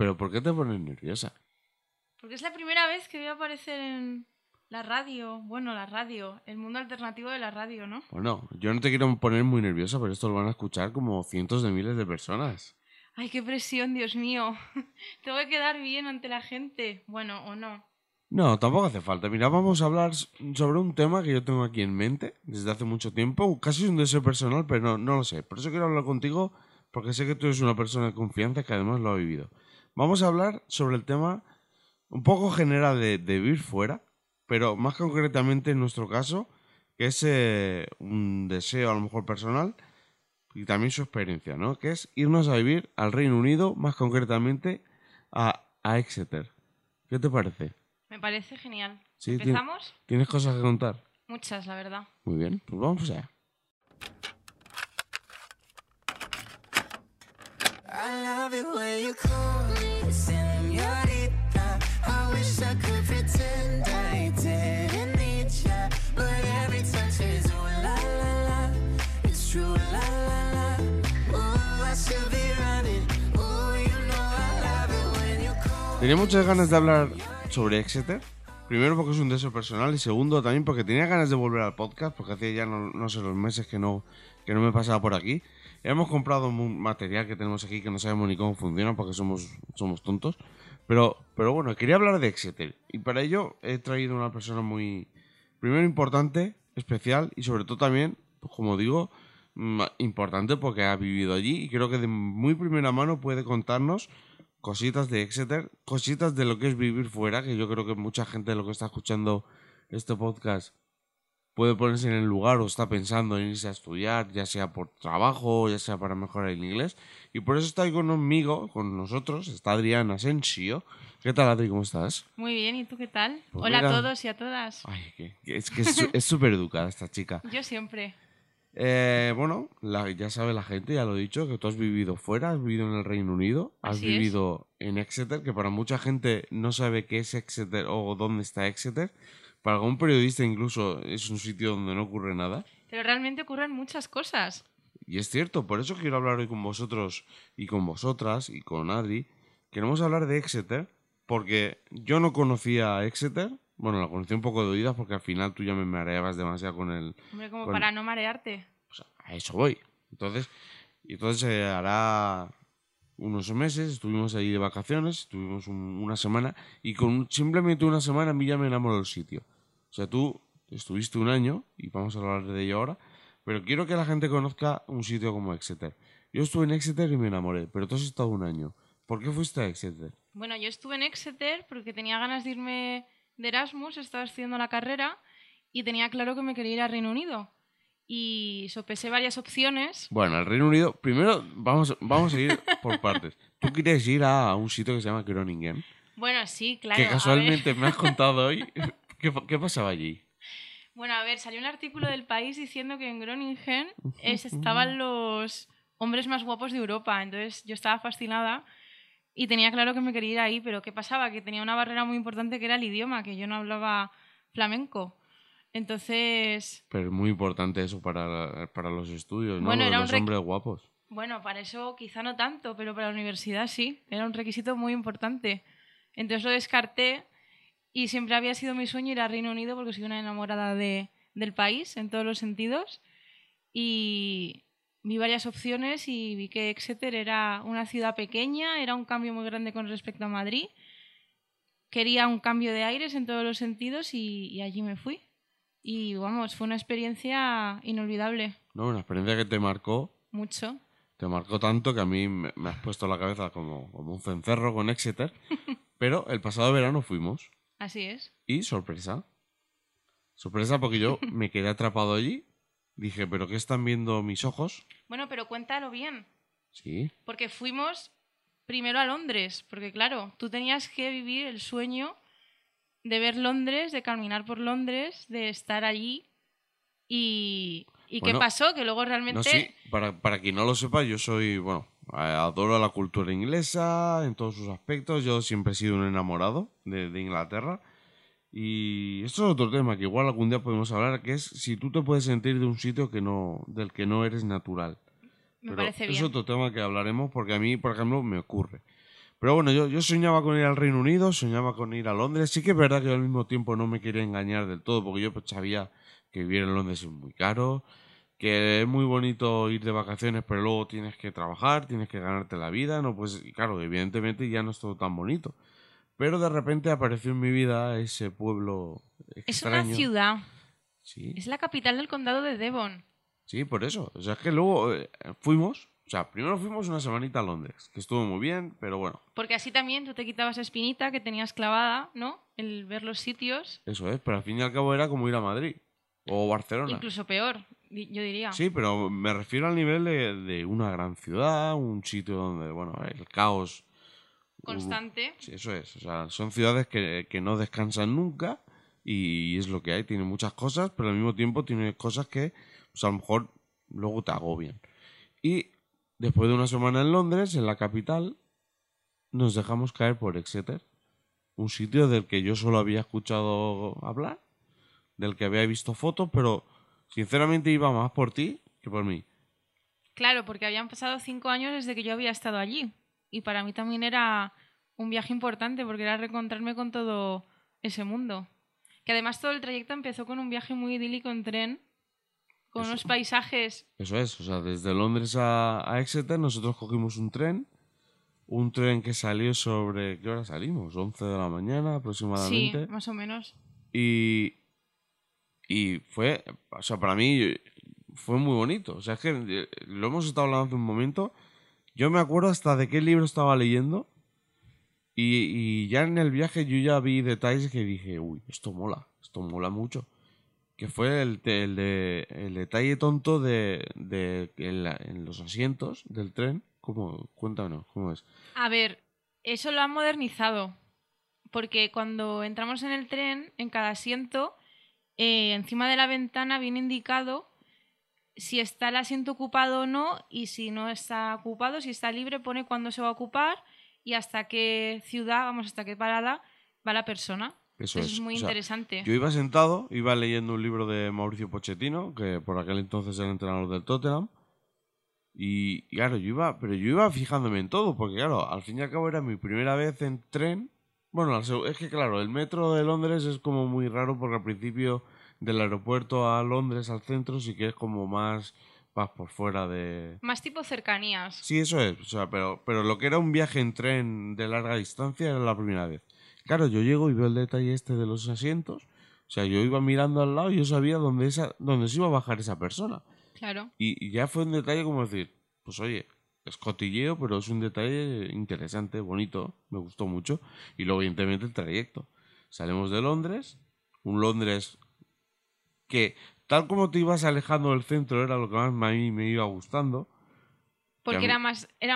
¿Pero por qué te pones nerviosa? Porque es la primera vez que voy a aparecer en la radio. Bueno, la radio. El mundo alternativo de la radio, ¿no? Bueno, yo no te quiero poner muy nerviosa, pero esto lo van a escuchar como cientos de miles de personas. ¡Ay, qué presión, Dios mío! Tengo que quedar bien ante la gente. Bueno, o no. No, tampoco hace falta. Mira, vamos a hablar sobre un tema que yo tengo aquí en mente desde hace mucho tiempo. Casi es un deseo personal, pero no lo sé. Por eso quiero hablar contigo, porque sé que tú eres una persona de confianza que además lo ha vivido. Vamos a hablar sobre el tema un poco general de vivir fuera, pero más concretamente en nuestro caso, que es un deseo a lo mejor personal y también su experiencia, ¿no? Que es irnos a vivir al Reino Unido, más concretamente a Exeter. ¿Qué te parece? Me parece genial. Sí, ¿empezamos? ¿Tienes cosas que contar? Muchas, la verdad. Muy bien, pues vamos allá. Tenía muchas ganas de hablar sobre Exeter. Primero porque es un deseo personal y segundo también porque tenía ganas de volver al podcast porque hacía ya no sé los meses que no me pasaba por aquí. Hemos comprado un material que tenemos aquí que no sabemos ni cómo funciona porque somos tontos. Pero bueno, quería hablar de Exeter y para ello he traído una persona muy, primero importante, especial y sobre todo también, pues como digo, importante porque ha vivido allí y creo que de muy primera mano puede contarnos cositas de Exeter, cositas de lo que es vivir fuera, que yo creo que mucha gente de lo que está escuchando este podcast puede ponerse en el lugar o está pensando en irse a estudiar, ya sea por trabajo, ya sea para mejorar el inglés. Y por eso está ahí conmigo, con nosotros, está Adriana Asensio. ¿Qué tal, Adri? ¿Cómo estás? Muy bien, ¿y tú qué tal? Pues hola a todos y a todas. Ay, es que es súper educada esta chica. Yo siempre. Bueno, ya sabe la gente, ya lo he dicho, que tú has vivido fuera, has vivido en el Reino Unido, has vivido en Exeter, que para mucha gente no sabe qué es Exeter o dónde está Exeter. Para algún periodista incluso es un sitio donde no ocurre nada. Pero realmente ocurren muchas cosas. Y es cierto, por eso quiero hablar hoy con vosotros y con vosotras y con Adri. Queremos hablar de Exeter porque yo no conocía a Exeter. Bueno, la conocí un poco de oídas porque al final tú ya me mareabas demasiado con el... Hombre, como para no marearte. Pues a eso voy. Entonces, hará unos meses, estuvimos allí de vacaciones, estuvimos una semana y con simplemente una semana a mí ya me enamoró del sitio. O sea, tú estuviste un año y vamos a hablar de ello ahora, pero quiero que la gente conozca un sitio como Exeter. Yo estuve en Exeter y me enamoré, pero tú has estado un año. ¿Por qué fuiste a Exeter? Bueno, yo estuve en Exeter porque tenía ganas de irme de Erasmus, estaba estudiando la carrera y tenía claro que me quería ir al Reino Unido. Y sopesé varias opciones. Bueno, el Reino Unido... Primero, vamos a ir por partes. Tú quieres ir a un sitio que se llama Groningen. Bueno, sí, claro. Que casualmente me has contado hoy. ¿Qué pasaba allí? Bueno, a ver, salió un artículo del País diciendo que en Groningen estaban los hombres más guapos de Europa. Entonces yo estaba fascinada y tenía claro que me quería ir ahí. Pero ¿qué pasaba? Que tenía una barrera muy importante que era el idioma, que yo no hablaba flamenco. Entonces... Pero es muy importante eso para los estudios, ¿no? Bueno, era los hombres guapos. Bueno, para eso quizá no tanto, pero para la universidad sí. Era un requisito muy importante. Entonces lo descarté y siempre había sido mi sueño ir al Reino Unido porque soy una enamorada del país en todos los sentidos. Y vi varias opciones y vi que Exeter era una ciudad pequeña, era un cambio muy grande con respecto a Madrid. Quería un cambio de aires en todos los sentidos y allí me fui. Y vamos, fue una experiencia inolvidable. No, una experiencia que te marcó. Mucho. Te marcó tanto que a mí me has puesto la cabeza como un cencerro con Exeter. Pero el pasado verano fuimos. Así es. Y sorpresa. Sorpresa porque yo me quedé atrapado allí. Dije, ¿pero qué están viendo mis ojos? Bueno, pero cuéntalo bien. Sí. Porque fuimos primero a Londres. Porque claro, tú tenías que vivir el sueño de ver Londres, de caminar por Londres, de estar allí. ¿Y bueno, qué pasó? Que luego realmente... No, sí, para quien no lo sepa, yo soy... Bueno, adoro la cultura inglesa en todos sus aspectos. Yo siempre he sido un enamorado de Inglaterra. Y esto es otro tema que igual algún día podemos hablar, que es si tú te puedes sentir de un sitio del que no eres natural. Me parece bien. Es otro tema que hablaremos porque a mí, por ejemplo, me ocurre. Pero bueno, yo soñaba con ir al Reino Unido, soñaba con ir a Londres. Sí que es verdad que al mismo tiempo no me quería engañar del todo, porque yo pues sabía que vivir en Londres es muy caro, que es muy bonito ir de vacaciones, pero luego tienes que trabajar, tienes que ganarte la vida, no pues, y claro, evidentemente ya no es todo tan bonito. Pero de repente apareció en mi vida ese pueblo extraño. Es una ciudad. Sí. Es la capital del condado de Devon. Sí, por eso. O sea, es que luego fuimos. O sea, primero fuimos una semanita a Londres, que estuvo muy bien, pero bueno. Porque así también tú te quitabas la espinita que tenías clavada, ¿no? El ver los sitios. Eso es, pero al fin y al cabo era como ir a Madrid o Barcelona. Incluso peor, yo diría. Sí, pero me refiero al nivel de una gran ciudad, un sitio donde, bueno, el caos constante. Sí, eso es. O sea, son ciudades que no descansan nunca y es lo que hay. Tiene muchas cosas, pero al mismo tiempo tiene cosas que pues, a lo mejor luego te agobian. Y después de una semana en Londres, en la capital, nos dejamos caer por Exeter, un sitio del que yo solo había escuchado hablar, del que había visto fotos, pero sinceramente iba más por ti que por mí. Claro, porque habían pasado 5 años desde que yo había estado allí. Y para mí también era un viaje importante, porque era reencontrarme con todo ese mundo. Que además todo el trayecto empezó con un viaje muy idílico en tren, con unos paisajes. Eso es, o sea, desde Londres a Exeter nosotros cogimos un tren que salió sobre, ¿qué hora salimos? 11 de la mañana aproximadamente. Sí, más o menos. Y fue, o sea, para mí fue muy bonito. O sea, es que lo hemos estado hablando hace un momento. Yo me acuerdo hasta de qué libro estaba leyendo y ya en el viaje yo ya vi detalles que dije, uy, esto mola mucho. Que fue el detalle tonto en los asientos del tren. ¿Cómo? Cuéntanos, ¿cómo es? A ver, eso lo han modernizado. Porque cuando entramos en el tren, en cada asiento, encima de la ventana viene indicado si está el asiento ocupado o no. Y si no está ocupado, si está libre, pone cuándo se va a ocupar y hasta qué ciudad, vamos, hasta qué parada va la persona. Eso es muy interesante. O sea, yo iba sentado, iba leyendo un libro de Mauricio Pochettino, que por aquel entonces era entrenador del Tottenham, y claro, yo iba fijándome en todo, porque claro, al fin y al cabo era mi primera vez en tren. Bueno, es que claro, el metro de Londres es como muy raro, porque al principio del aeropuerto a Londres, al centro, sí que es como más por fuera de... Más tipo cercanías. Sí, eso es, o sea, pero lo que era un viaje en tren de larga distancia era la primera vez. Claro, yo llego y veo el detalle este de los asientos. O sea, yo iba mirando al lado y yo sabía dónde se iba a bajar esa persona. Claro. Y ya fue un detalle como decir, pues oye, es cotilleo, pero es un detalle interesante, bonito, me gustó mucho. Y luego, evidentemente, el trayecto. Salimos de Londres, un Londres que, tal como te ibas alejando del centro, era lo que más a mí me iba gustando. Porque era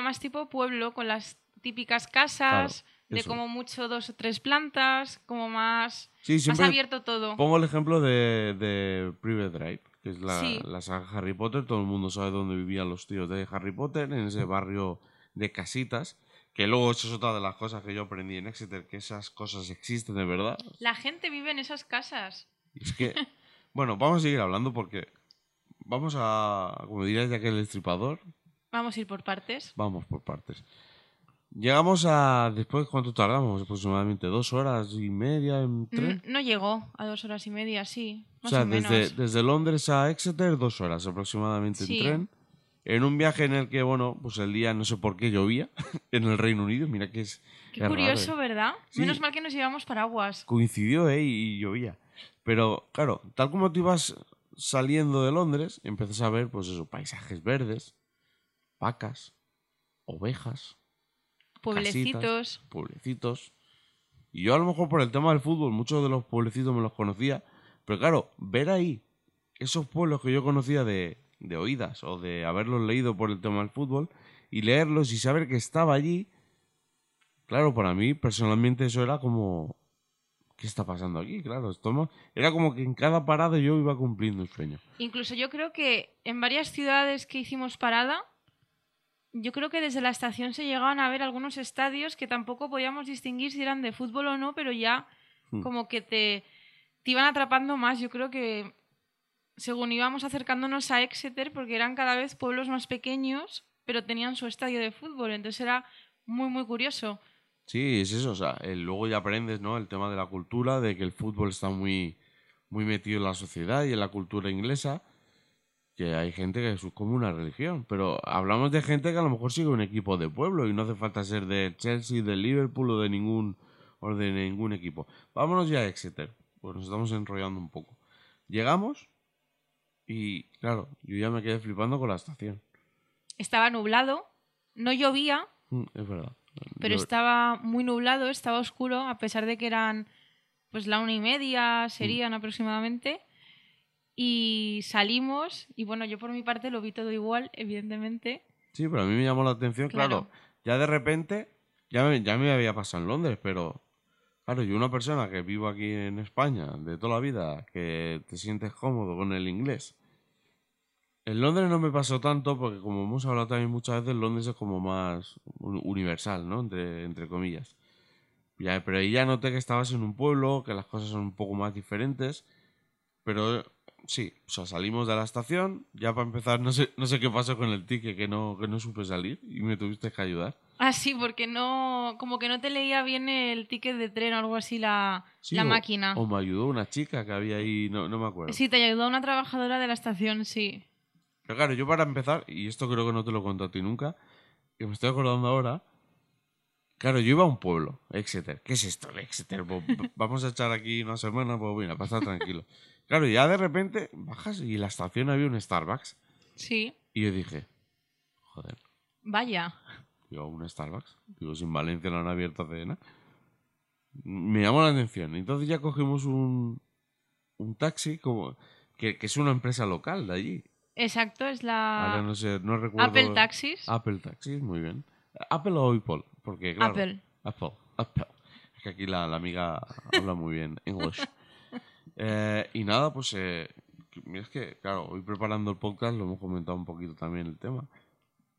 más tipo pueblo, con las típicas casas... Claro. De eso. Como mucho 2 o 3 plantas, como más, sí, más abierto todo. Pongo el ejemplo de Private Drive, que es la saga Harry Potter. Todo el mundo sabe dónde vivían los tíos de Harry Potter, en ese barrio de casitas. Que luego eso es otra de las cosas que yo aprendí en Exeter, que esas cosas existen de verdad. La gente vive en esas casas. Y es que, bueno, vamos a seguir hablando porque vamos a, como dirías ya que el destripador... Vamos a ir por partes. Vamos por partes. Llegamos a... Después, ¿cuánto tardamos? Aproximadamente 2 horas y media en tren. No llegó a 2 horas y media, sí. Más o sea, desde Londres a Exeter, 2 horas aproximadamente sí. En tren. En un viaje en el que, bueno, pues el día no sé por qué llovía en el Reino Unido. Mira que es... Qué curioso, raro, ¿verdad? Sí. Menos mal que nos llevamos paraguas. Coincidió, y llovía. Pero, claro, tal como tú ibas saliendo de Londres, empiezas a ver, pues eso, paisajes verdes, vacas, ovejas... Pueblecitos. Casitas, pueblecitos. Y yo a lo mejor por el tema del fútbol, muchos de los pueblecitos me los conocía. Pero claro, ver ahí esos pueblos que yo conocía de oídas o de haberlos leído por el tema del fútbol y leerlos y saber que estaba allí. Claro, para mí personalmente eso era como... ¿Qué está pasando aquí? Claro, era como que en cada parada yo iba cumpliendo un sueño. Incluso yo creo que en varias ciudades que hicimos parada... Yo creo que desde la estación se llegaban a ver algunos estadios que tampoco podíamos distinguir si eran de fútbol o no, pero ya como que te iban atrapando más. Yo creo que según íbamos acercándonos a Exeter, porque eran cada vez pueblos más pequeños, pero tenían su estadio de fútbol, entonces era muy, muy curioso. Sí, es eso, o sea, luego ya aprendes, ¿no?, el tema de la cultura, de que el fútbol está muy, muy metido en la sociedad y en la cultura inglesa, que hay gente que es como una religión, pero hablamos de gente que a lo mejor sigue un equipo de pueblo y no hace falta ser de Chelsea, de Liverpool o de ningún equipo. Vámonos ya a Exeter, pues nos estamos enrollando un poco. Llegamos y, claro, yo ya me quedé flipando con la estación. Estaba nublado, no llovía. Es verdad. Pero estaba muy nublado, estaba oscuro, a pesar de que eran pues 1:30 serían aproximadamente, y salimos, y bueno, yo por mi parte lo vi todo igual, evidentemente. Sí, pero a mí me llamó la atención, claro, ya de repente, ya me había pasado en Londres, pero claro, yo una persona que vivo aquí en España de toda la vida, que te sientes cómodo con el inglés. En Londres no me pasó tanto porque, como hemos hablado también muchas veces, Londres es como más universal, ¿no?, entre comillas. Ya, pero ahí ya noté que estabas en un pueblo, que las cosas son un poco más diferentes, pero sí, o sea, salimos de la estación, ya para empezar, no sé qué pasó con el ticket, que no supe salir y me tuviste que ayudar. Ah, sí, porque no, como que no te leía bien el ticket de tren o algo así la máquina. O me ayudó una chica que había ahí, no me acuerdo. Sí, te ayudó una trabajadora de la estación, sí. Pero claro, yo para empezar, y esto creo que no te lo conté a ti nunca, que me estoy acordando ahora, claro, yo iba a un pueblo, Exeter. ¿Qué es esto, el Exeter? Pues vamos a echar aquí una semana, pues mira, para estar tranquilo. Claro, ya de repente bajas y en la estación había un Starbucks. Sí. Y yo dije, joder. Vaya. Digo, ¿un Starbucks? Digo, si en Valencia no han abierto cena. Me llamó la atención. Entonces ya cogimos un taxi, como que es una empresa local de allí. Exacto, es la... Ahora no sé, no recuerdo... Apple Taxis. Apple Taxis, muy bien. Apple o Apple, porque claro... Apple. Es que aquí la amiga habla muy bien English. Y nada, pues... es que, claro, hoy preparando el podcast lo hemos comentado un poquito también el tema.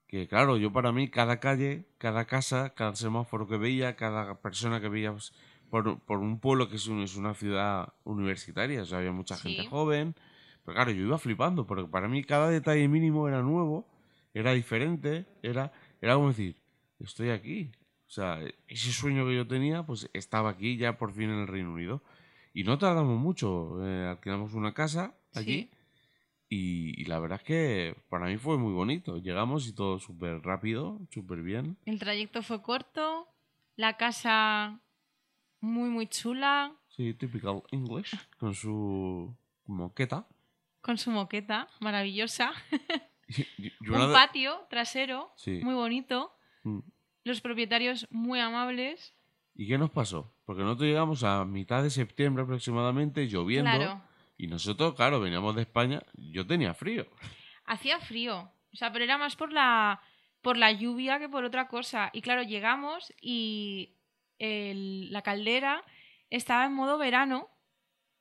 Que claro, yo para mí cada calle, cada casa, cada semáforo que veía, cada persona que veía... Pues, por un pueblo que es una ciudad universitaria, o sea, había mucha gente joven... Pero claro, yo iba flipando, porque para mí cada detalle mínimo era nuevo, era diferente, era como decir, estoy aquí. O sea, ese sueño que yo tenía, pues estaba aquí ya por fin en el Reino Unido. Y no tardamos mucho, alquilamos una casa allí, ¿sí?, y la verdad es que para mí fue muy bonito. Llegamos y todo súper rápido, súper bien. El trayecto fue corto, la casa muy, muy chula. Sí, typical English, con su moqueta. Con su moqueta, maravillosa. Un patio trasero, sí, muy bonito. Los propietarios muy amables. ¿Y qué nos pasó? Porque nosotros llegamos a mitad de septiembre aproximadamente, lloviendo. Claro. Y nosotros, claro, veníamos de España. Yo tenía frío. Hacía frío. O sea, pero era más por la lluvia que por otra cosa. Y claro, llegamos y la caldera estaba en modo verano.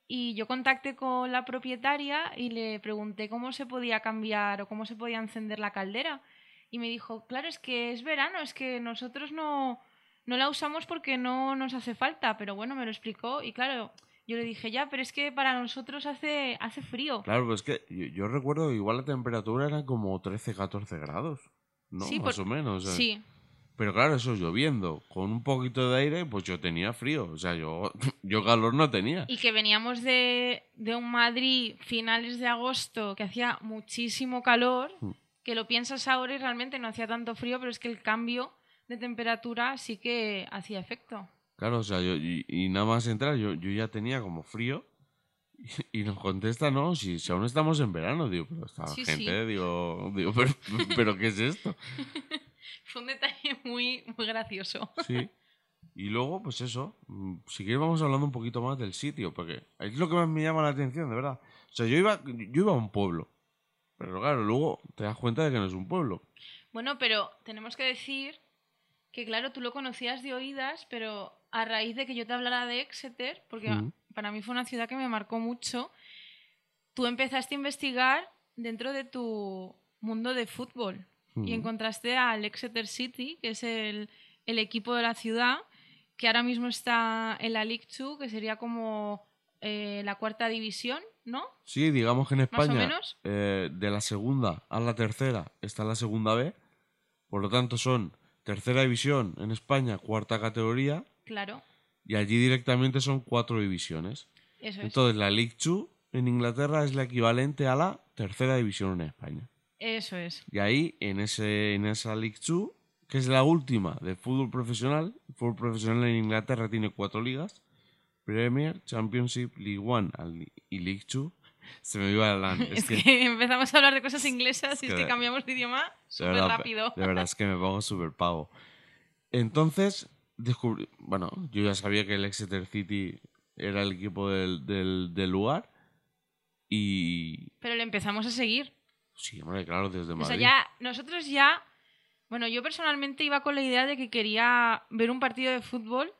Y yo contacté con la propietaria y le pregunté cómo se podía cambiar o cómo se podía encender la caldera. Y me dijo, claro, es que es verano, es que nosotros no la usamos porque no nos hace falta. Pero bueno, me lo explicó y claro, yo le dije, ya, pero es que para nosotros hace frío. Claro, pues es que yo recuerdo que igual la temperatura era como 13, 14 grados, ¿no? Sí, más o menos. Sí. Pero claro, eso lloviendo, con un poquito de aire, pues yo tenía frío. O sea, yo calor no tenía. Y que veníamos de un Madrid finales de agosto que hacía muchísimo calor, que lo piensas ahora y realmente no hacía tanto frío, pero es que el cambio de temperatura sí que hacía efecto. Claro, o sea, yo, y nada más entrar, yo ya tenía como frío y nos contesta, no, si aún estamos en verano, digo, pero esta sí, gente, sí. Digo pero ¿qué es esto? Fue un detalle muy, muy gracioso. Sí. Y luego, pues eso, si quieres vamos hablando un poquito más del sitio, porque es lo que más me llama la atención, de verdad. O sea, yo iba a un pueblo, pero claro, luego te das cuenta de que no es un pueblo. Bueno, pero tenemos que decir que, claro, tú lo conocías de oídas, pero a raíz de que yo te hablara de Exeter, porque para mí fue una ciudad que me marcó mucho, tú empezaste a investigar dentro de tu mundo de fútbol. Y encontraste al Exeter City, que es el equipo de la ciudad, que ahora mismo está en la League Two, que sería como la cuarta división, ¿no? Sí, digamos que en España, más o menos. De la segunda a la tercera está la segunda B, por lo tanto son Tercera división en España, cuarta categoría. Claro. Y allí directamente son 4 divisiones. Eso es. Entonces la League Two en Inglaterra es la equivalente a la tercera división en España. Eso es. Y ahí, en esa League Two, que es la última de fútbol profesional. El fútbol profesional en Inglaterra tiene 4 ligas. Premier, Championship, League One y League Two. Se me iba adelante. Es que empezamos a hablar de cosas inglesas y es que cambiamos de idioma súper rápido. De verdad es que me pongo súper pavo. Entonces, descubrí... Bueno, yo ya sabía que el Exeter City era el equipo del lugar y... Pero le empezamos a seguir. Sí, hombre, claro, desde Madrid. O sea, nosotros Bueno, yo personalmente iba con la idea de que quería ver un partido de fútbol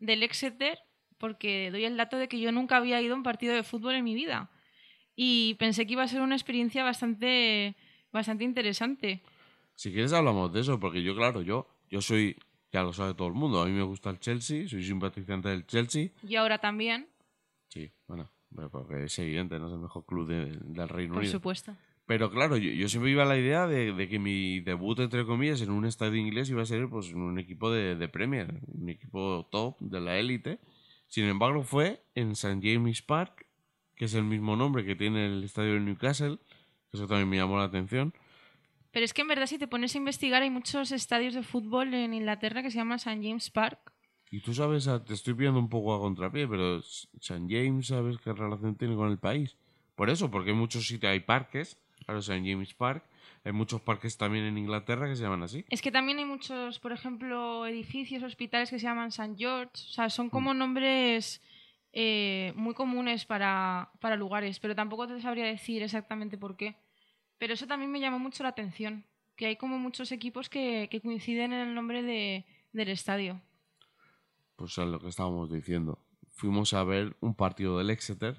del Exeter, porque doy el dato de que yo nunca había ido a un partido de fútbol en mi vida. Y pensé que iba a ser una experiencia bastante, bastante interesante. Si quieres hablamos de eso, porque yo soy, ya lo sabe todo el mundo, a mí me gusta el Chelsea, soy simpatizante del Chelsea. Y ahora también. Sí, bueno, porque es evidente, no es el mejor club del Reino Unido. Por supuesto. Pero claro, yo siempre iba a la idea de que mi debut, entre comillas, en un estadio inglés iba a ser pues en un equipo de Premier, un equipo top de la élite. Sin embargo, fue en St. James Park, que es el mismo nombre que tiene el estadio del Newcastle. Eso también me llamó la atención. Pero es que en verdad, si te pones a investigar, hay muchos estadios de fútbol en Inglaterra que se llaman St. James Park. Y tú sabes, te estoy pidiendo un poco a contrapié, pero St. James, ¿sabes qué relación tiene con el país? Por eso, porque en muchos sitios hay parques, claro, St. James Park. Hay muchos parques también en Inglaterra que se llaman así. Es que también hay muchos, por ejemplo, edificios, hospitales que se llaman St. George. O sea, son como nombres muy comunes para lugares, pero tampoco te sabría decir exactamente por qué. Pero eso también me llamó mucho la atención, que hay como muchos equipos que coinciden en el nombre del estadio. Pues es lo que estábamos diciendo. Fuimos a ver un partido del Exeter.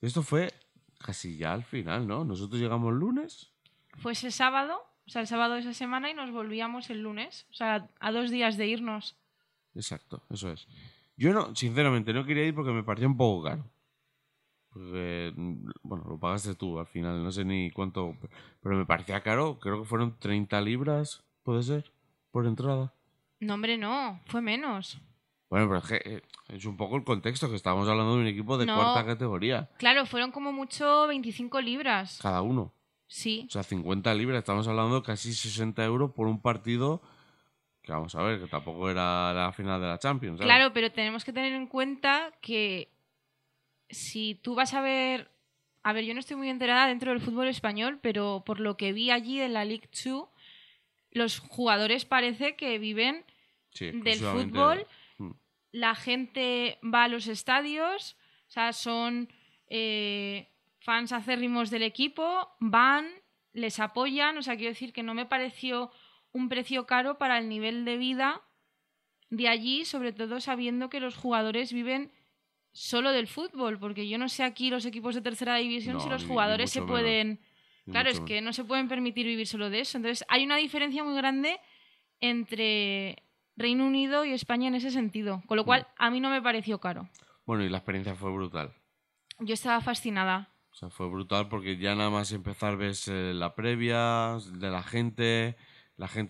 Esto fue casi ya al final, ¿no? Nosotros llegamos el lunes... Fue ese sábado, o sea, el sábado de esa semana, y nos volvíamos el lunes, o sea, a 2 días de irnos. Exacto, eso es. Yo no, sinceramente, no quería ir porque me parecía un poco caro. Porque, bueno, lo pagaste tú al final, no sé ni cuánto, pero me parecía caro, creo que fueron 30 libras, puede ser, por entrada. No, hombre, no, fue menos. Bueno, pero es un poco el contexto, que estábamos hablando de un equipo de cuarta categoría. Claro, fueron como mucho 25 libras. Cada uno. Sí. O sea, 50 libras, estamos hablando de casi 60 euros por un partido que vamos a ver, que tampoco era la final de la Champions, ¿sabes? Claro, pero tenemos que tener en cuenta que si tú vas a ver... A ver, yo no estoy muy enterada dentro del fútbol español, pero por lo que vi allí en la League Two, los jugadores parece que viven del fútbol, la gente va a los estadios, o sea, son... fans acérrimos del equipo, van, les apoyan, o sea, quiero decir que no me pareció un precio caro para el nivel de vida de allí, sobre todo sabiendo que los jugadores viven solo del fútbol, porque yo no sé aquí los equipos de tercera división si los jugadores se pueden... Claro, es que no se pueden permitir vivir solo de eso. Entonces, hay una diferencia muy grande entre Reino Unido y España en ese sentido, con lo cual a mí no me pareció caro. Bueno, y la experiencia fue brutal. Yo estaba fascinada. O sea, fue brutal porque ya nada más empezar ves la previa de la gente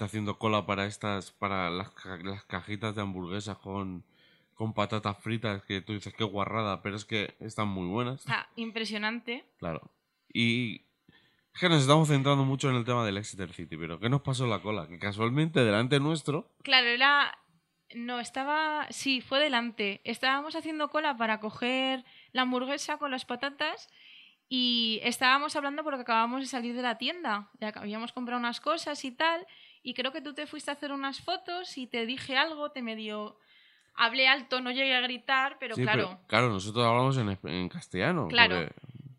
haciendo cola para las cajitas de hamburguesas con patatas fritas, que tú dices qué guarrada, pero es que están muy buenas. Está impresionante. Claro. Y es que nos estamos centrando mucho en el tema del Exeter City, pero ¿qué nos pasó la cola? Que casualmente delante nuestro... Claro, era... No, estaba... Sí, fue delante. Estábamos haciendo cola para coger la hamburguesa con las patatas... Y estábamos hablando porque acabamos de salir de la tienda. Ya habíamos comprado unas cosas y tal. Y creo que tú te fuiste a hacer unas fotos y te dije algo, te medio... Hablé alto, no llegué a gritar, pero sí, claro. Pero, claro, nosotros hablamos en castellano. Claro. Porque,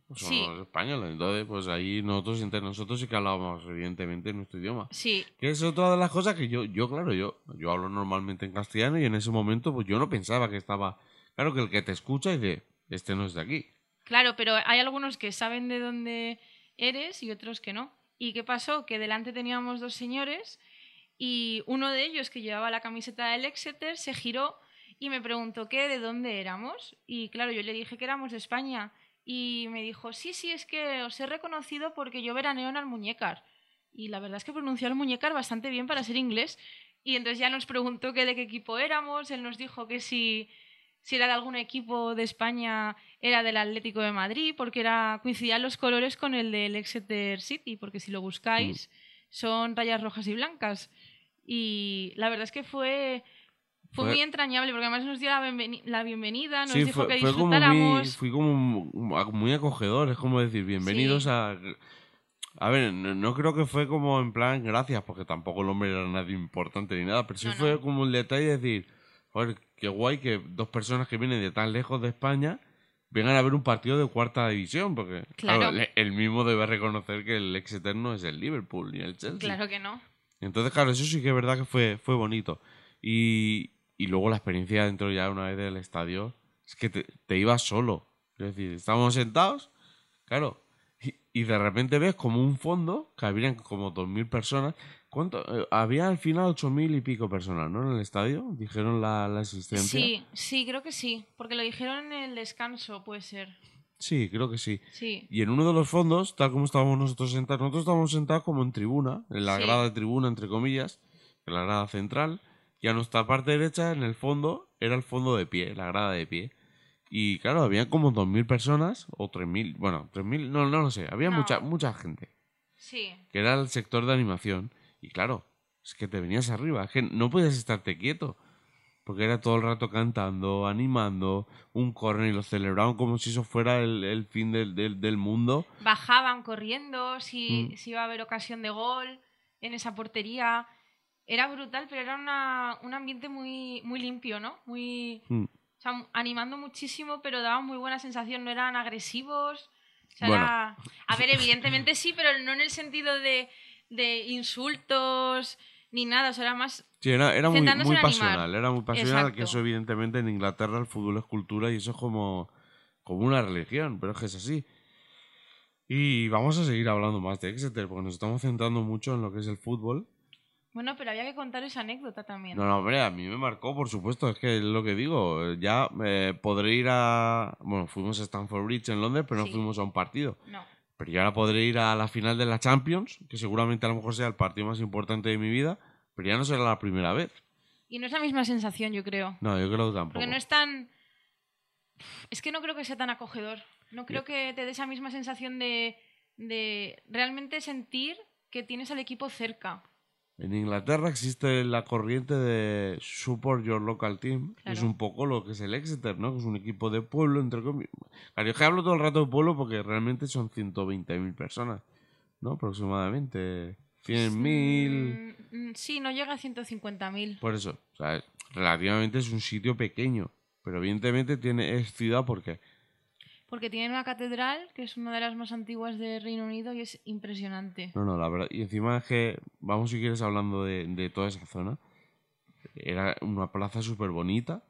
pues, sí. Somos españoles, entonces pues ahí nosotros entre nosotros sí que hablábamos evidentemente en nuestro idioma. Sí. Que es otra de las cosas que yo hablo normalmente en castellano y en ese momento pues yo no pensaba que estaba... Claro que el que te escucha dice, este no es de aquí. Claro, pero hay algunos que saben de dónde eres y otros que no. ¿Y qué pasó? Que delante teníamos 2 señores y uno de ellos, que llevaba la camiseta del Exeter, se giró y me preguntó que de dónde éramos. Y claro, yo le dije que éramos de España y me dijo, sí, es que os he reconocido porque yo veraneo en Almuñécar. Y la verdad es que pronuncié Almuñécar bastante bien para ser inglés. Y entonces ya nos preguntó que de qué equipo éramos, él nos dijo que si era de algún equipo de España era del Atlético de Madrid, porque coincidían los colores con el del Exeter City, porque si lo buscáis son rayas rojas y blancas. Y la verdad es que fue muy entrañable, porque además nos dio la bienvenida, nos dijo que disfrutáramos. Fue como muy acogedor, es como decir, bienvenidos a... A ver, no creo que fue como en plan gracias, porque tampoco el hombre era nadie importante ni nada, pero sí fue como un detalle de decir, joder, qué guay que dos personas que vienen de tan lejos de España vengan a ver un partido de cuarta división, porque claro, el mismo debe reconocer que el Exeter no es el Liverpool ni el Chelsea. Claro que no. Entonces, claro, eso sí que es verdad que fue bonito. Y luego la experiencia dentro ya una vez del estadio, es que te ibas solo. Es decir, estábamos sentados, claro. Y de repente ves como un fondo, que habían como 2.000 personas. ¿Cuánto? Había al final 8.000 y pico personas, ¿no? En el estadio, dijeron la existencia. Sí, creo que sí. Porque lo dijeron en el descanso, puede ser. Sí, creo que sí. Y en uno de los fondos, tal como estábamos nosotros estábamos sentados como en tribuna, en la grada de tribuna, entre comillas, en la grada central. Y a nuestra parte derecha, en el fondo, era el fondo de pie, la grada de pie. Y claro, había como 2.000 personas, o 3.000, bueno, 3.000, no lo sé, había mucha gente. Sí. Que era el sector de animación. Y claro, es que te venías arriba, es que no podías estarte quieto. Porque era todo el rato cantando, animando, un corner y lo celebraban como si eso fuera el fin del mundo. Bajaban corriendo, si iba a haber ocasión de gol en esa portería. Era brutal, pero era un ambiente muy, muy limpio, ¿no? Muy... O sea, animando muchísimo, pero daban muy buena sensación, no eran agresivos. O sea, bueno. A ver, evidentemente sí, pero no en el sentido de insultos ni nada. O sea, era más... Sí, era muy, muy pasional, Exacto. Que eso evidentemente en Inglaterra el fútbol es cultura y eso es como una religión, pero es que es así. Y vamos a seguir hablando más de Exeter, porque nos estamos centrando mucho en lo que es el fútbol. Bueno, pero había que contar esa anécdota también. No, hombre, a mí me marcó, por supuesto, es que es lo que digo. Ya podré ir a... Bueno, fuimos a Stanford Bridge en Londres, pero no fuimos a un partido. No. Pero yo ahora podré ir a la final de la Champions, que seguramente a lo mejor sea el partido más importante de mi vida, pero ya no será la primera vez. Y no es la misma sensación, yo creo. No, yo creo que tampoco. Porque no es tan... Es que no creo que sea tan acogedor. No creo que te dé esa misma sensación de realmente sentir que tienes al equipo cerca. En Inglaterra existe la corriente de support your local team, que es un poco lo que es el Exeter, ¿no? Que es un equipo de pueblo, entre comillas. Claro, yo que hablo todo el rato de pueblo porque realmente son 120.000 personas, ¿no? Aproximadamente. 100.000... Sí, no llega a 150.000. Por eso, o sea, relativamente es un sitio pequeño, pero evidentemente es ciudad porque tienen una catedral que es una de las más antiguas de Reino Unido y es impresionante. No, la verdad. Y encima es que, vamos si quieres hablando de toda esa zona, era una plaza súper bonita.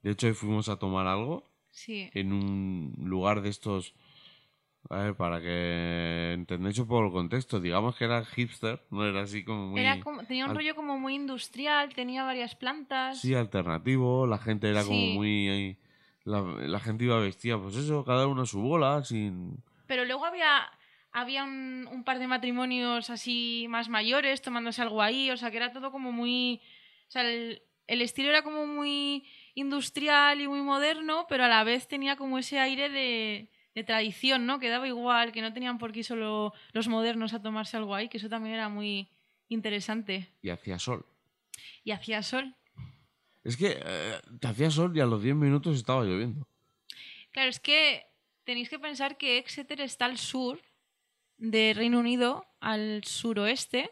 De hecho, ahí fuimos a tomar algo en un lugar de estos... A ver, para que entendáis un poco el contexto. Digamos que era hipster, no era así como muy... Tenía un rollo como muy industrial, tenía varias plantas. Sí, alternativo, la gente era como muy... Ahí, La gente iba vestida, pues eso, cada uno a su bola, sin... Pero luego había un par de matrimonios así más mayores tomándose algo ahí, o sea, que era todo como muy... O sea, el estilo era como muy industrial y muy moderno, pero a la vez tenía como ese aire de tradición, ¿no? Que daba igual, que no tenían por qué solo los modernos a tomarse algo ahí, que eso también era muy interesante. Y hacía sol. Es que te hacía sol y a los 10 minutos estaba lloviendo. Claro, es que tenéis que pensar que Exeter está al sur de Reino Unido, al suroeste.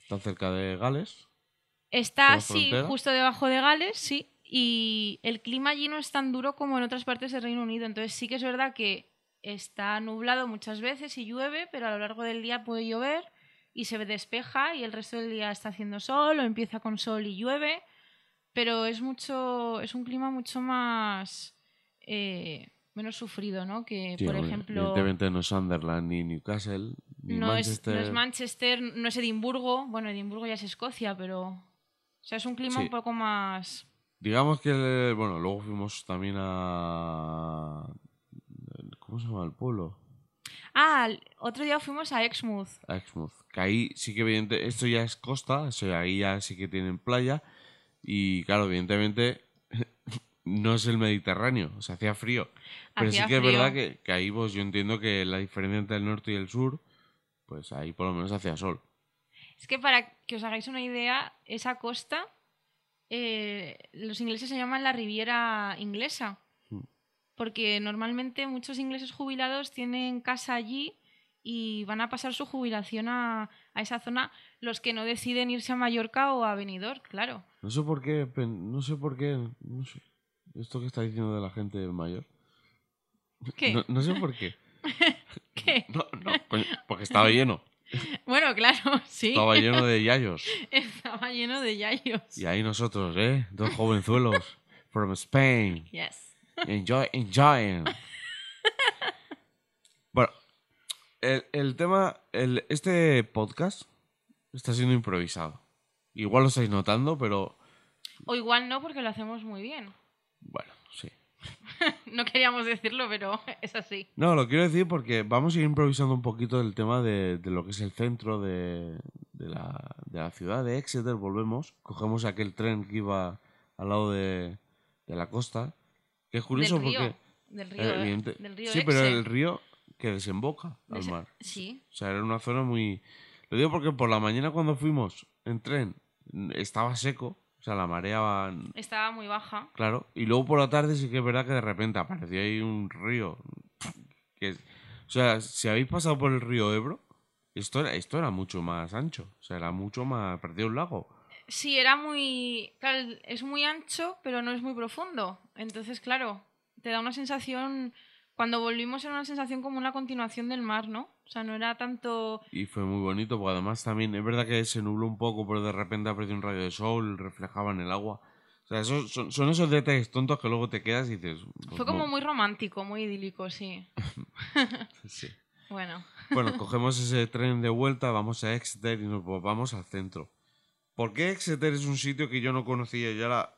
Está cerca de Gales. Está así, justo debajo de Gales, sí. Y el clima allí no es tan duro como en otras partes del Reino Unido. Entonces sí que es verdad que está nublado muchas veces y llueve, pero a lo largo del día puede llover y se despeja y el resto del día está haciendo sol o empieza con sol y llueve... Pero es un clima mucho más menos sufrido, ¿no? Que, por ejemplo... Evidentemente no es Sunderland, ni Newcastle, ni Manchester. No es Manchester, no es Edimburgo. Bueno, Edimburgo ya es Escocia, pero... O sea, es un clima un poco más... Digamos que... Bueno, luego fuimos también a... ¿Cómo se llama el pueblo? Ah, otro día fuimos a Exmouth. A Exmouth. Que ahí sí que evidentemente... Esto ya es costa, o sea, ahí ya sí que tienen playa. Y claro, evidentemente no es el Mediterráneo, o sea, hacía frío. Pero sí que es verdad que ahí pues yo entiendo que la diferencia entre el norte y el sur, pues ahí por lo menos hacía sol. Es que para que os hagáis una idea, esa costa, los ingleses se llaman la Riviera Inglesa. Porque normalmente muchos ingleses jubilados tienen casa allí y van a pasar su jubilación a esa zona, los que no deciden irse a Mallorca o a Benidorm, claro. No sé por qué, esto que está diciendo de la gente mayor. ¿Qué? No sé por qué. ¿Qué? No, coño, porque estaba lleno. Bueno, claro, sí. Estaba lleno de yayos. Estaba lleno de yayos. Y ahí nosotros, dos jovenzuelos from Spain. Yes. Enjoying. Bueno, el tema, este podcast está siendo improvisado. Igual lo estáis notando, pero... O igual no, porque lo hacemos muy bien. Bueno, sí. No queríamos decirlo, pero es así. No, lo quiero decir porque vamos a ir improvisando un poquito el tema de lo que es el centro de la ciudad de Exeter. Volvemos, cogemos aquel tren que iba al lado de la costa. Es curioso del río. Sí, pero el río que desemboca al mar. Sí. O sea, era una zona muy... Lo digo porque por la mañana cuando fuimos en tren estaba seco, o sea, la marea... Estaba muy baja. Claro, y luego por la tarde sí que es verdad que de repente apareció ahí un río. Que es... O sea, si habéis pasado por el río Ebro, esto era mucho más ancho, o sea, era mucho más... Parecía un lago. Sí, era muy... Claro, es muy ancho, pero no es muy profundo. Entonces, claro, te da una sensación... Cuando volvimos era una sensación como una continuación del mar, ¿no? O sea, no era tanto... Y fue muy bonito, porque además también... Es verdad que se nubló un poco, pero de repente apareció un rayo de sol, reflejaba en el agua. O sea, son esos detalles tontos que luego te quedas y dices... Pues, fue como muy romántico, muy idílico, sí. Sí. Bueno, cogemos ese tren de vuelta, vamos a Exeter y nos vamos al centro. ¿Por qué Exeter es un sitio que yo no conocía y ahora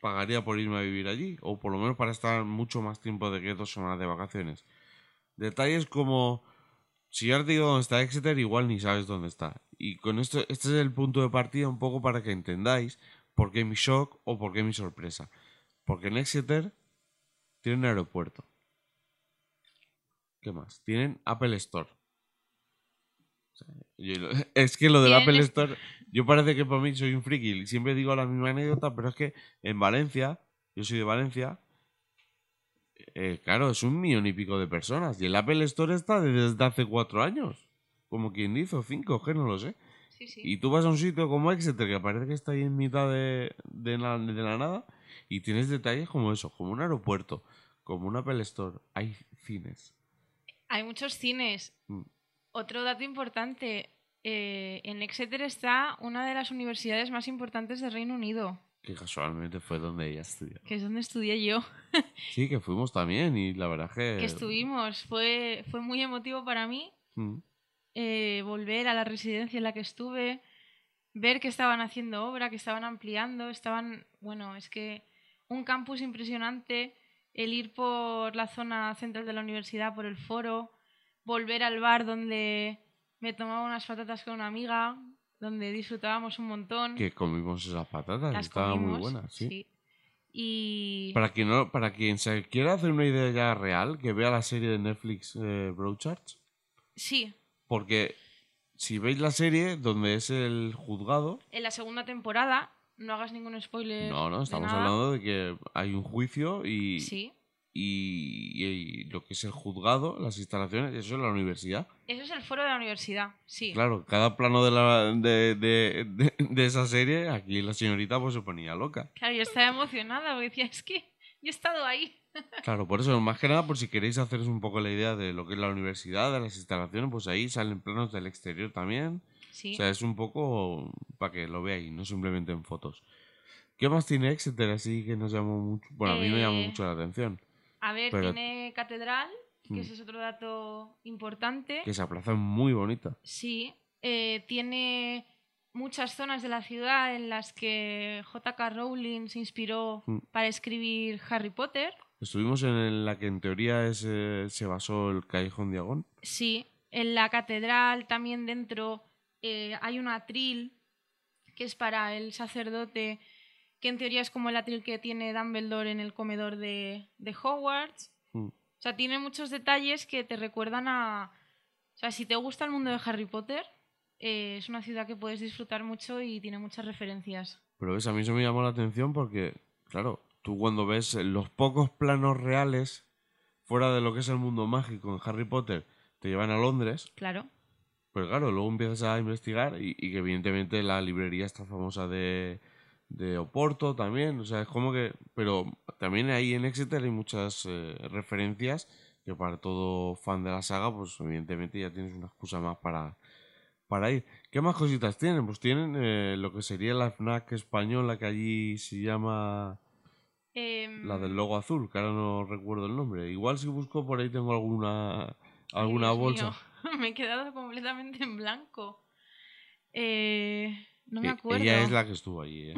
pagaría por irme a vivir allí? O por lo menos para estar mucho más tiempo de que 2 semanas de vacaciones. Detalles como... Si yo ahora te digo dónde está Exeter, igual ni sabes dónde está. Y con esto, este es el punto de partida un poco para que entendáis por qué mi shock o por qué mi sorpresa. Porque en Exeter tienen aeropuerto. ¿Qué más? Tienen Apple Store. Es que lo del Apple Store, yo parece que para mí soy un friki, siempre digo la misma anécdota, pero es que en Valencia, yo soy de Valencia, claro, es 1,000,000 y pico de personas y el Apple Store está desde hace 4 años, como quien dice, 5G, no lo sé. Sí. Y tú vas a un sitio como Exeter, que parece que está ahí en mitad de la nada, y tienes detalles como eso, como un aeropuerto, como un Apple Store, hay cines. Hay muchos cines. Otro dato importante, en Exeter está una de las universidades más importantes del Reino Unido. Que casualmente fue donde ella estudió. Que es donde estudié yo. Sí, que fuimos también y la verdad que... Que estuvimos. Fue muy emotivo para mí volver a la residencia en la que estuve, ver que estaban haciendo obra, que estaban ampliando, estaban... Bueno, es que un campus impresionante, el ir por la zona central de la universidad, por el foro... Volver al bar donde me tomaba unas patatas con una amiga, donde disfrutábamos un montón. Que comimos esas patatas, estaban muy buenas, sí. Y... Para quien se quiera hacer una idea ya real, que vea la serie de Netflix Broadchurch. Sí. Porque si veis la serie donde es el juzgado... En la segunda temporada, no hagas ningún spoiler. No, estamos hablando de que hay un juicio y... Sí. Y lo que es el juzgado, las instalaciones, eso es la universidad. Eso es el foro de la universidad, sí. Claro, cada plano de esa serie, aquí la señorita pues se ponía loca. Claro, yo estaba emocionada porque decía, es que yo he estado ahí. Claro, por eso, más que nada, por si queréis haceros un poco la idea de lo que es la universidad, de las instalaciones, pues ahí salen planos del exterior también. Sí. O sea, es un poco para que lo veáis, no simplemente en fotos. ¿Qué más tiene Exeter así que nos llamó mucho? Bueno, a mí me llamó mucho la atención. A ver, pero... tiene catedral, que ese es otro dato importante. Que esa plaza es muy bonita. Sí, tiene muchas zonas de la ciudad en las que J.K. Rowling se inspiró para escribir Harry Potter. Estuvimos en la que en teoría es, se basó el Callejón Diagon. Sí, en la catedral también dentro hay un atril que es para el sacerdote, que en teoría es como el atril que tiene Dumbledore en el comedor de Hogwarts. Mm. O sea, tiene muchos detalles que te recuerdan a... O sea, si te gusta el mundo de Harry Potter, es una ciudad que puedes disfrutar mucho y tiene muchas referencias. Pero ves, a mí eso me llamó la atención porque, claro, tú cuando ves los pocos planos reales fuera de lo que es el mundo mágico en Harry Potter, te llevan a Londres. Claro. Pues claro, luego empiezas a investigar y que evidentemente la librería está famosa de Oporto también, o sea, es como que... Pero también ahí en Exeter hay muchas referencias que para todo fan de la saga, pues evidentemente ya tienes una excusa más para ir. ¿Qué más cositas tienen? Pues tienen lo que sería la FNAC española, que allí se llama... la del logo azul, que ahora no recuerdo el nombre. Igual si busco por ahí tengo alguna Dios bolsa. Mío, me he quedado completamente en blanco. No me acuerdo. Ella es la que estuvo allí,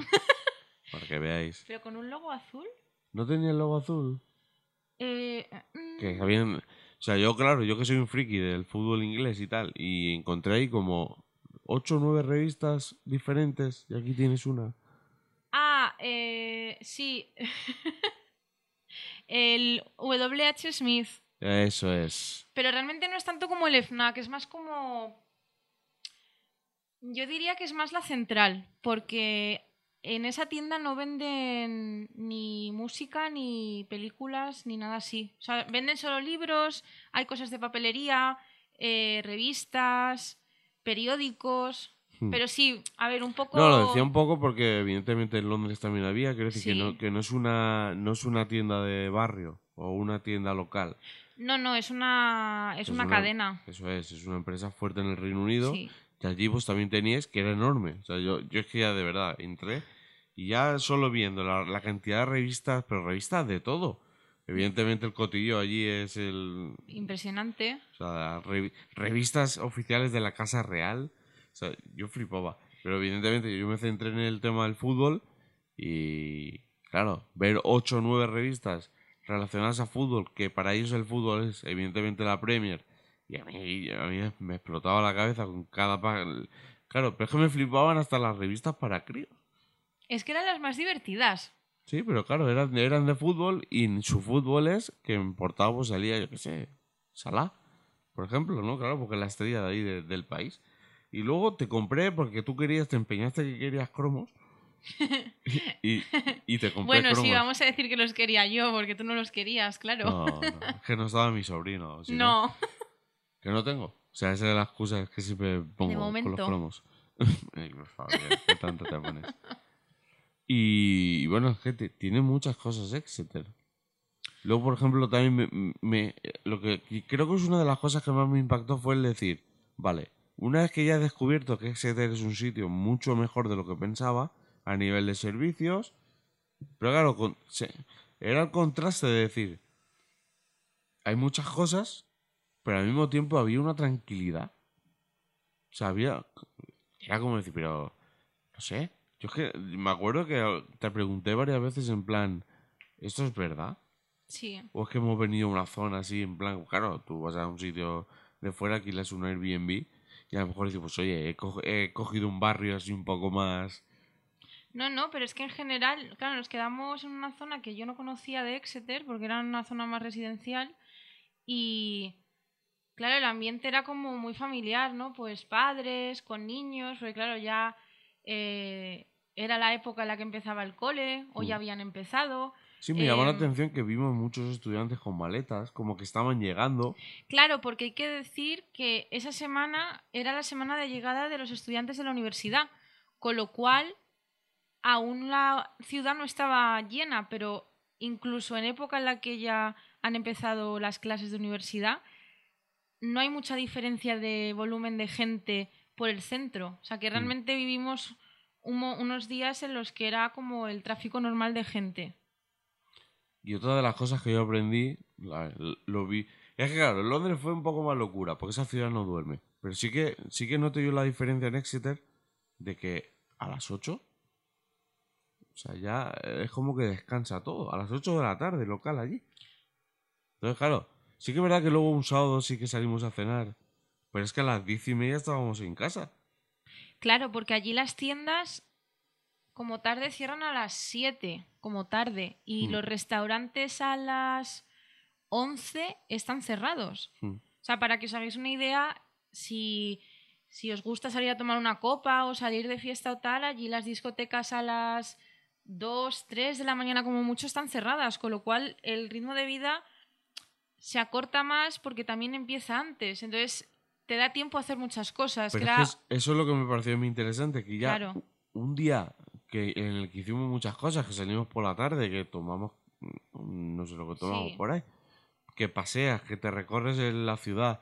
para que veáis. ¿Pero con un logo azul? ¿No tenía el logo azul? Que habían... O sea, yo, claro, yo que soy un friki del fútbol inglés y tal, y encontré ahí como 8 o 9 revistas diferentes, y aquí tienes una. Ah, sí. El WH Smith. Eso es. Pero realmente no es tanto como el FNAC, es más como... Yo diría que es más la central, porque en esa tienda no venden ni música, ni películas, ni nada así. O sea, venden solo libros, hay cosas de papelería, revistas, periódicos... Pero sí, a ver, un poco... No, lo decía un poco porque evidentemente en Londres también había, quiero decir, sí, que no es una tienda de barrio o una tienda local. No, es una cadena. Eso es una empresa fuerte en el Reino Unido, sí, que allí pues también tenías, que era enorme. O sea, yo es que ya de verdad entré y ya solo viendo la cantidad de revistas, pero revistas de todo. Evidentemente el cotillo allí es el... Impresionante. O sea, revistas oficiales de la Casa Real... O sea, yo flipaba, pero evidentemente yo me centré en el tema del fútbol y, claro, ver 8 o 9 revistas relacionadas a fútbol, que para ellos el fútbol es evidentemente la Premier, y a mí me explotaba la cabeza con cada página. Claro, pero es que me flipaban hasta las revistas para críos. Es que eran las más divertidas. Sí, pero claro, eran de fútbol y su fútbol es que en portada pues salía, yo qué sé, Salah, por ejemplo, ¿no? Claro, porque la estrella de ahí del país. Y luego te compré porque tú querías, te empeñaste que querías cromos y te compré bueno, cromos. Sí, vamos a decir que los quería yo porque tú no los querías, claro. No, es que no estaba mi sobrino. Si no. Que no tengo. O sea, esa es la excusa que siempre pongo con los cromos. Por favor, ¿qué tanto te pones? Y bueno, es que tiene muchas cosas Exeter. Luego, por ejemplo, también lo que creo que es una de las cosas que más me impactó fue el decir, vale, una vez que ya he descubierto que Exeter es un sitio mucho mejor de lo que pensaba a nivel de servicios, pero claro, era el contraste de decir, hay muchas cosas, pero al mismo tiempo había una tranquilidad. O sea, era como decir, pero no sé, yo es que me acuerdo que te pregunté varias veces en plan, ¿esto es verdad? Sí. O es que hemos venido a una zona así, en plan, claro, tú vas a un sitio de fuera, alquilas un Airbnb... Y a lo mejor decimos, pues, oye, he cogido un barrio así un poco más... No, pero es que en general, claro, nos quedamos en una zona que yo no conocía de Exeter, porque era una zona más residencial, y claro, el ambiente era como muy familiar, ¿no? Pues padres, con niños, porque claro, ya era la época en la que empezaba el cole, o ya habían empezado... Sí, me llamó la atención que vimos muchos estudiantes con maletas, como que estaban llegando. Claro, porque hay que decir que esa semana era la semana de llegada de los estudiantes de la universidad, con lo cual aún la ciudad no estaba llena, pero incluso en época en la que ya han empezado las clases de universidad, no hay mucha diferencia de volumen de gente por el centro. O sea, que realmente vivimos unos días en los que era como el tráfico normal de gente. Y otra de las cosas que yo aprendí, lo vi... Es que claro, Londres fue un poco más locura, porque esa ciudad no duerme. Pero sí que noté yo la diferencia en Exeter de que a las 8, o O sea, ya es como que descansa todo. A las 8 de la tarde, local allí. Entonces, claro, sí que es verdad que luego un sábado sí que salimos a cenar. Pero es que a las 10:30 estábamos en casa. Claro, porque allí las tiendas como tarde cierran a las 7, como tarde. Y los restaurantes a las 11 están cerrados. O sea, para que os hagáis una idea, si os gusta salir a tomar una copa o salir de fiesta o tal, allí las discotecas a las 2, 3 de la mañana como mucho están cerradas, con lo cual el ritmo de vida se acorta más porque también empieza antes. Entonces te da tiempo a hacer muchas cosas. Pero eso es lo que me pareció muy interesante, que ya claro, un día en el que hicimos muchas cosas, que salimos por la tarde, que tomamos, no sé lo que tomamos, sí, por ahí, que paseas, que te recorres en la ciudad,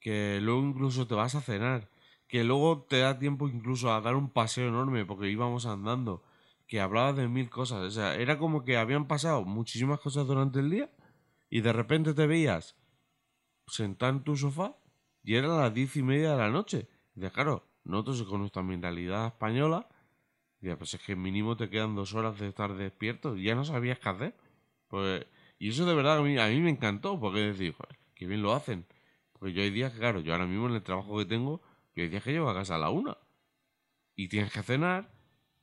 que luego incluso te vas a cenar, que luego te da tiempo incluso a dar un paseo enorme porque íbamos andando, que hablabas de mil cosas. O sea, era como que habían pasado muchísimas cosas durante el día y de repente te veías sentado en tu sofá y eran las 10:30 de la noche. Y dices, claro, nosotros con nuestra mentalidad española, y dices, pues es que mínimo te quedan 2 horas de estar despierto y ya no sabías qué hacer. Pues, y eso de verdad a mí me encantó, porque decir, joder, qué bien lo hacen. Porque yo hay días que, claro, yo ahora mismo en el trabajo que tengo, yo hay días que llego a casa a la 1. Y tienes que cenar,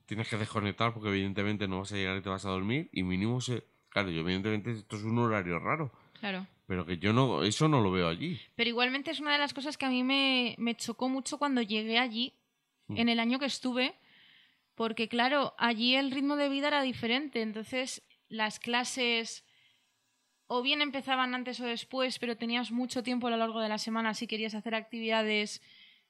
tienes que desconectar porque evidentemente no vas a llegar y te vas a dormir. Y mínimo se... Claro, yo evidentemente esto es un horario raro. Claro. Pero que yo no... Eso no lo veo allí. Pero igualmente es una de las cosas que a mí me chocó mucho cuando llegué allí, en el año que estuve. Porque, claro, allí el ritmo de vida era diferente. Entonces, las clases... o bien empezaban antes o después, pero tenías mucho tiempo a lo largo de la semana si querías hacer actividades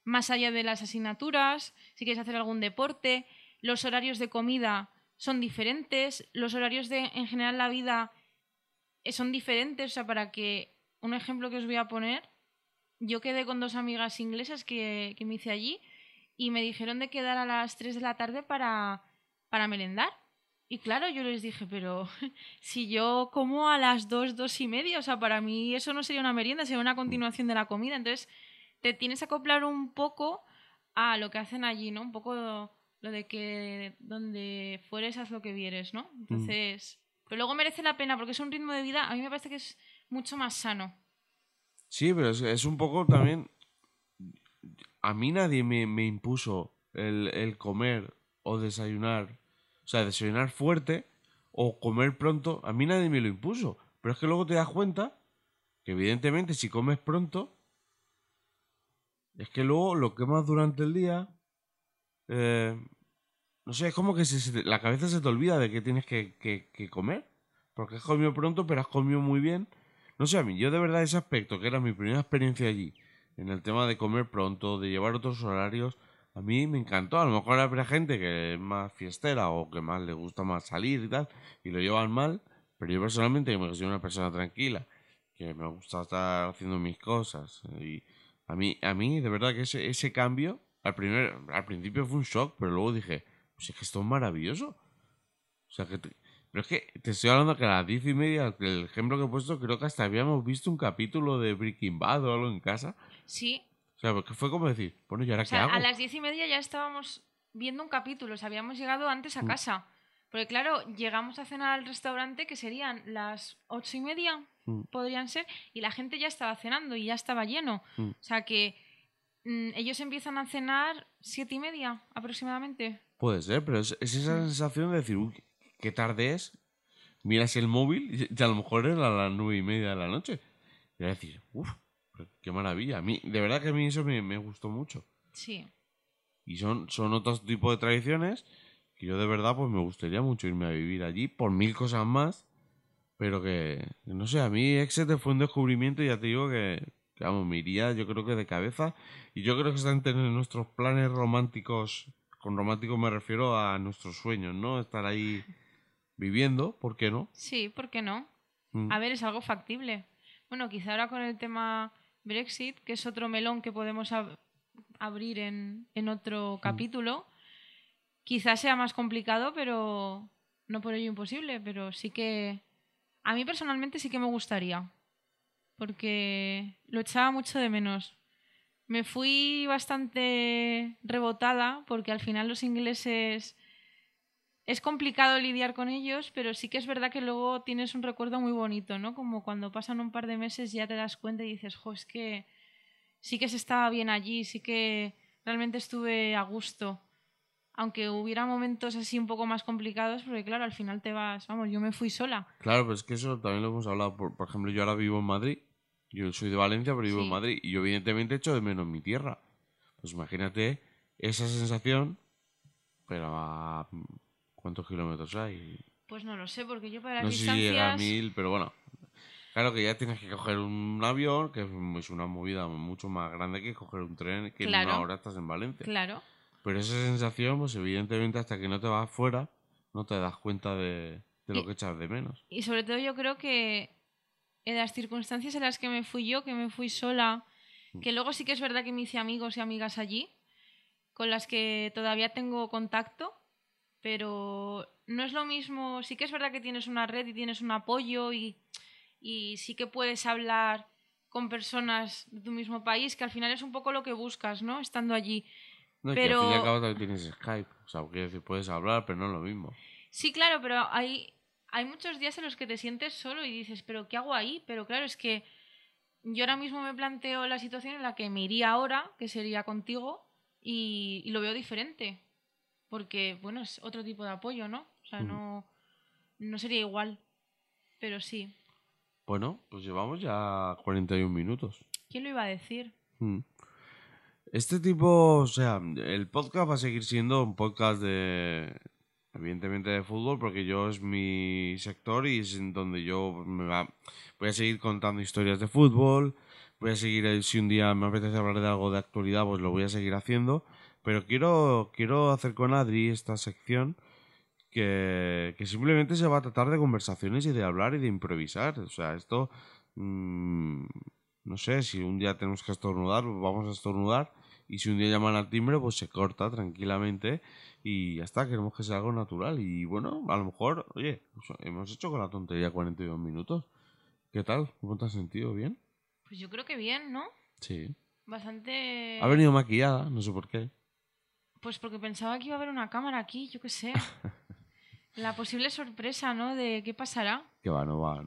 más allá de las asignaturas, si querías hacer algún deporte. Los horarios de comida son diferentes, los horarios de, en general, la vida son diferentes. O sea, para que un ejemplo que os voy a poner, yo quedé con 2 amigas inglesas que me hice allí y me dijeron de quedar a las 3 de la tarde para merendar. Y claro, yo les dije, pero si yo como a las 2, 2:30, o sea, para mí eso no sería una merienda, sería una continuación de la comida. Entonces, te tienes que acoplar un poco a lo que hacen allí, ¿no? Un poco lo de que donde fueres haz lo que vieres, ¿no? Entonces, pero luego merece la pena porque es un ritmo de vida, a mí me parece que es mucho más sano. Sí, pero es un poco también... A mí nadie me impuso el comer o desayunar. O sea, desayunar fuerte o comer pronto, a mí nadie me lo impuso. Pero es que luego te das cuenta que evidentemente si comes pronto, es que luego lo quemas durante el día. No sé, es como que la cabeza se te olvida de que tienes que comer. Porque has comido pronto, pero has comido muy bien. No sé, a mí, yo de verdad ese aspecto, que era mi primera experiencia allí, en el tema de comer pronto, de llevar otros horarios... A mí me encantó. A lo mejor habrá gente que es más fiestera o que más le gusta más salir y tal, y lo llevan mal, pero yo personalmente, que soy una persona tranquila, que me gusta estar haciendo mis cosas, y a mí de verdad que ese cambio, al principio fue un shock, pero luego dije, pues es que esto es maravilloso. O sea, pero es que te estoy hablando que a las 10:30, el ejemplo que he puesto, creo que hasta habíamos visto un capítulo de Breaking Bad o algo en casa. Sí. Claro, porque fue como decir, bueno, ¿y ahora qué hago? A las 10:30 ya estábamos viendo un capítulo, o sea, habíamos llegado antes a casa. Porque claro, llegamos a cenar al restaurante, que serían las 8:30, podrían ser, y la gente ya estaba cenando y ya estaba lleno. O sea que ellos empiezan a cenar 7:30 aproximadamente. Puede ser, pero es esa sensación de decir, uy, qué tarde es, miras el móvil y a lo mejor era a las 9:30 de la noche. Y vas a decir, uff, qué maravilla. A mí, de verdad que a mí eso me gustó mucho. Sí. Y son otro tipo de tradiciones que yo de verdad pues me gustaría mucho irme a vivir allí por mil cosas más, pero que no sé, a mí Exeter fue un descubrimiento y ya te digo que vamos, me iría yo creo que de cabeza, y yo creo que están entre nuestros planes románticos, con románticos me refiero a nuestros sueños, ¿no? Estar ahí viviendo, ¿por qué no? Sí, ¿por qué no? A ver, es algo factible. Bueno, quizá ahora con el tema Brexit, que es otro melón que podemos abrir en otro capítulo, quizás sea más complicado, pero no por ello imposible, pero sí que a mí personalmente sí que me gustaría, porque lo echaba mucho de menos. Me fui bastante rebotada porque al final los ingleses es complicado lidiar con ellos, pero sí que es verdad que luego tienes un recuerdo muy bonito, ¿no? Como cuando pasan un par de meses ya te das cuenta y dices, jo, es que sí que se estaba bien allí, sí que realmente estuve a gusto. Aunque hubiera momentos así un poco más complicados, porque claro, al final te vas... Vamos, yo me fui sola. Claro, pero es que eso también lo hemos hablado. Por ejemplo, yo ahora vivo en Madrid. Yo soy de Valencia, pero vivo en Madrid. Y yo evidentemente echo de menos mi tierra. Pues imagínate esa sensación, pero a... ¿Cuántos kilómetros hay? Pues no lo sé, porque yo para distancias... No sé si llega a 1000, pero bueno. Claro que ya tienes que coger un avión, que es una movida mucho más grande que coger un tren, que claro, en una hora estás en Valencia. Claro. Pero esa sensación, pues evidentemente hasta que no te vas fuera, no te das cuenta de lo que echas de menos. Y sobre todo yo creo que en las circunstancias en las que me fui yo, que me fui sola, que luego sí que es verdad que me hice amigos y amigas allí, con las que todavía tengo contacto, pero no es lo mismo. Sí que es verdad que tienes una red y tienes un apoyo y sí que puedes hablar con personas de tu mismo país, que al final es un poco lo que buscas, ¿no? Estando allí. No, pero... que al fin y al cabo también tienes Skype. O sea, quiero decir, puedes hablar, pero no es lo mismo. Sí, claro, pero hay muchos días en los que te sientes solo y dices, ¿pero qué hago ahí? Pero claro, es que yo ahora mismo me planteo la situación en la que me iría ahora, que sería contigo, y lo veo diferente. Porque, bueno, es otro tipo de apoyo, ¿no? O sea, no sería igual, pero sí. Bueno, pues llevamos ya 41 minutos. ¿Quién lo iba a decir? Este tipo, o sea, el podcast va a seguir siendo un podcast de, evidentemente, de fútbol, porque yo es mi sector y es en donde yo voy a seguir contando historias de fútbol, voy a seguir, si un día me apetece hablar de algo de actualidad, pues lo voy a seguir haciendo, pero quiero hacer con Adri esta sección que simplemente se va a tratar de conversaciones y de hablar y de improvisar, o sea, esto... no sé, si un día tenemos que estornudar, vamos a estornudar. Y si un día llaman al timbre, pues se corta tranquilamente y ya está, queremos que sea algo natural. Y bueno, a lo mejor, oye, pues hemos hecho con la tontería 42 minutos. ¿Qué tal? ¿Cómo te has sentido? ¿Bien? Pues yo creo que bien, ¿no? Sí. Bastante... Ha venido maquillada, no sé por qué. Pues porque pensaba que iba a haber una cámara aquí, yo qué sé. La posible sorpresa, ¿no? De qué pasará. Que va, no va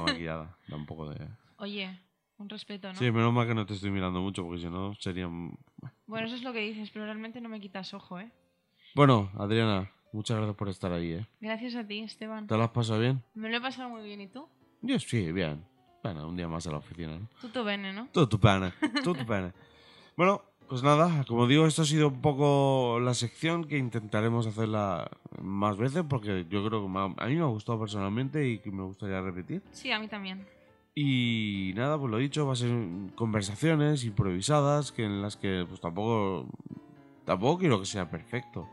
maquillada. Da un poco de... Oye... Un respeto, ¿no? Sí, menos mal que no te estoy mirando mucho, porque si no serían... Bueno, eso es lo que dices, pero realmente no me quitas ojo, ¿eh? Bueno, Adriana, muchas gracias por estar ahí, ¿eh? Gracias a ti, Esteban. ¿Te lo has pasado bien? Me lo he pasado muy bien, ¿y tú? Yo sí, bien. Bueno, un día más a la oficina, ¿no? Tutto bene, ¿no? Tutto bene, tutto bene. Bueno, pues nada, como digo, esto ha sido un poco la sección que intentaremos hacerla más veces, porque yo creo que a mí me ha gustado personalmente y que me gustaría repetir. Sí, a mí también. Y nada, pues lo dicho, va a ser conversaciones improvisadas que en las que pues tampoco quiero que sea perfecto.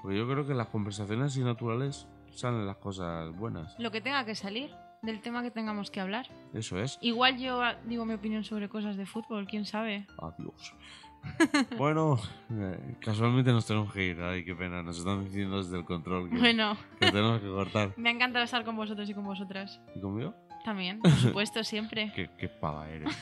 Porque yo creo que las conversaciones y naturales salen las cosas buenas. Lo que tenga que salir, del tema que tengamos que hablar. Eso es. Igual yo digo mi opinión sobre cosas de fútbol, quién sabe. Adiós. Bueno, casualmente nos tenemos que ir. Ay, qué pena, nos están diciendo desde el control que tenemos que cortar. Me ha encantado estar con vosotros y con vosotras. ¿Y conmigo? También, por supuesto, siempre. Qué pava eres.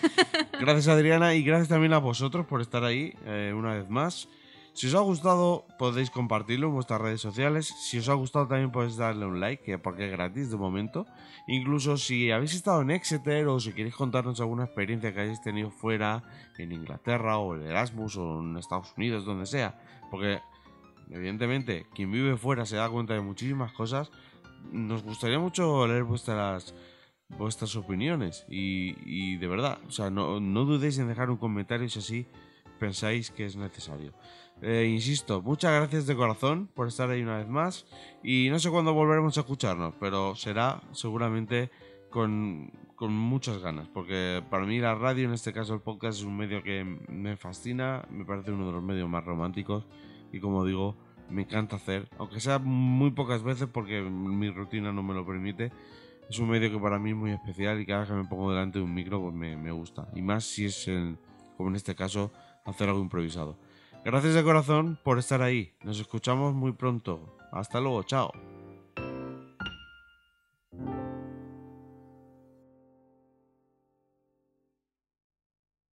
Gracias, Adriana, y gracias también a vosotros por estar ahí una vez más. Si os ha gustado, podéis compartirlo en vuestras redes sociales. Si os ha gustado, también podéis darle un like, porque es gratis de momento. Incluso si habéis estado en Exeter o si queréis contarnos alguna experiencia que hayáis tenido fuera, en Inglaterra o en Erasmus o en Estados Unidos, donde sea. Porque, evidentemente, quien vive fuera se da cuenta de muchísimas cosas. Nos gustaría mucho leer vuestras opiniones y de verdad, o sea, no dudéis en dejar un comentario si así pensáis que es necesario. Insisto, muchas gracias de corazón por estar ahí una vez más y no sé cuándo volveremos a escucharnos, pero será seguramente con muchas ganas, porque para mí la radio, en este caso el podcast, es un medio que me fascina, me parece uno de los medios más románticos y, como digo, me encanta hacer, aunque sea muy pocas veces porque mi rutina no me lo permite. Es un medio que para mí es muy especial y cada vez que me pongo delante de un micro pues me gusta. Y más si es, como en este caso, hacer algo improvisado. Gracias de corazón por estar ahí. Nos escuchamos muy pronto. Hasta luego, chao.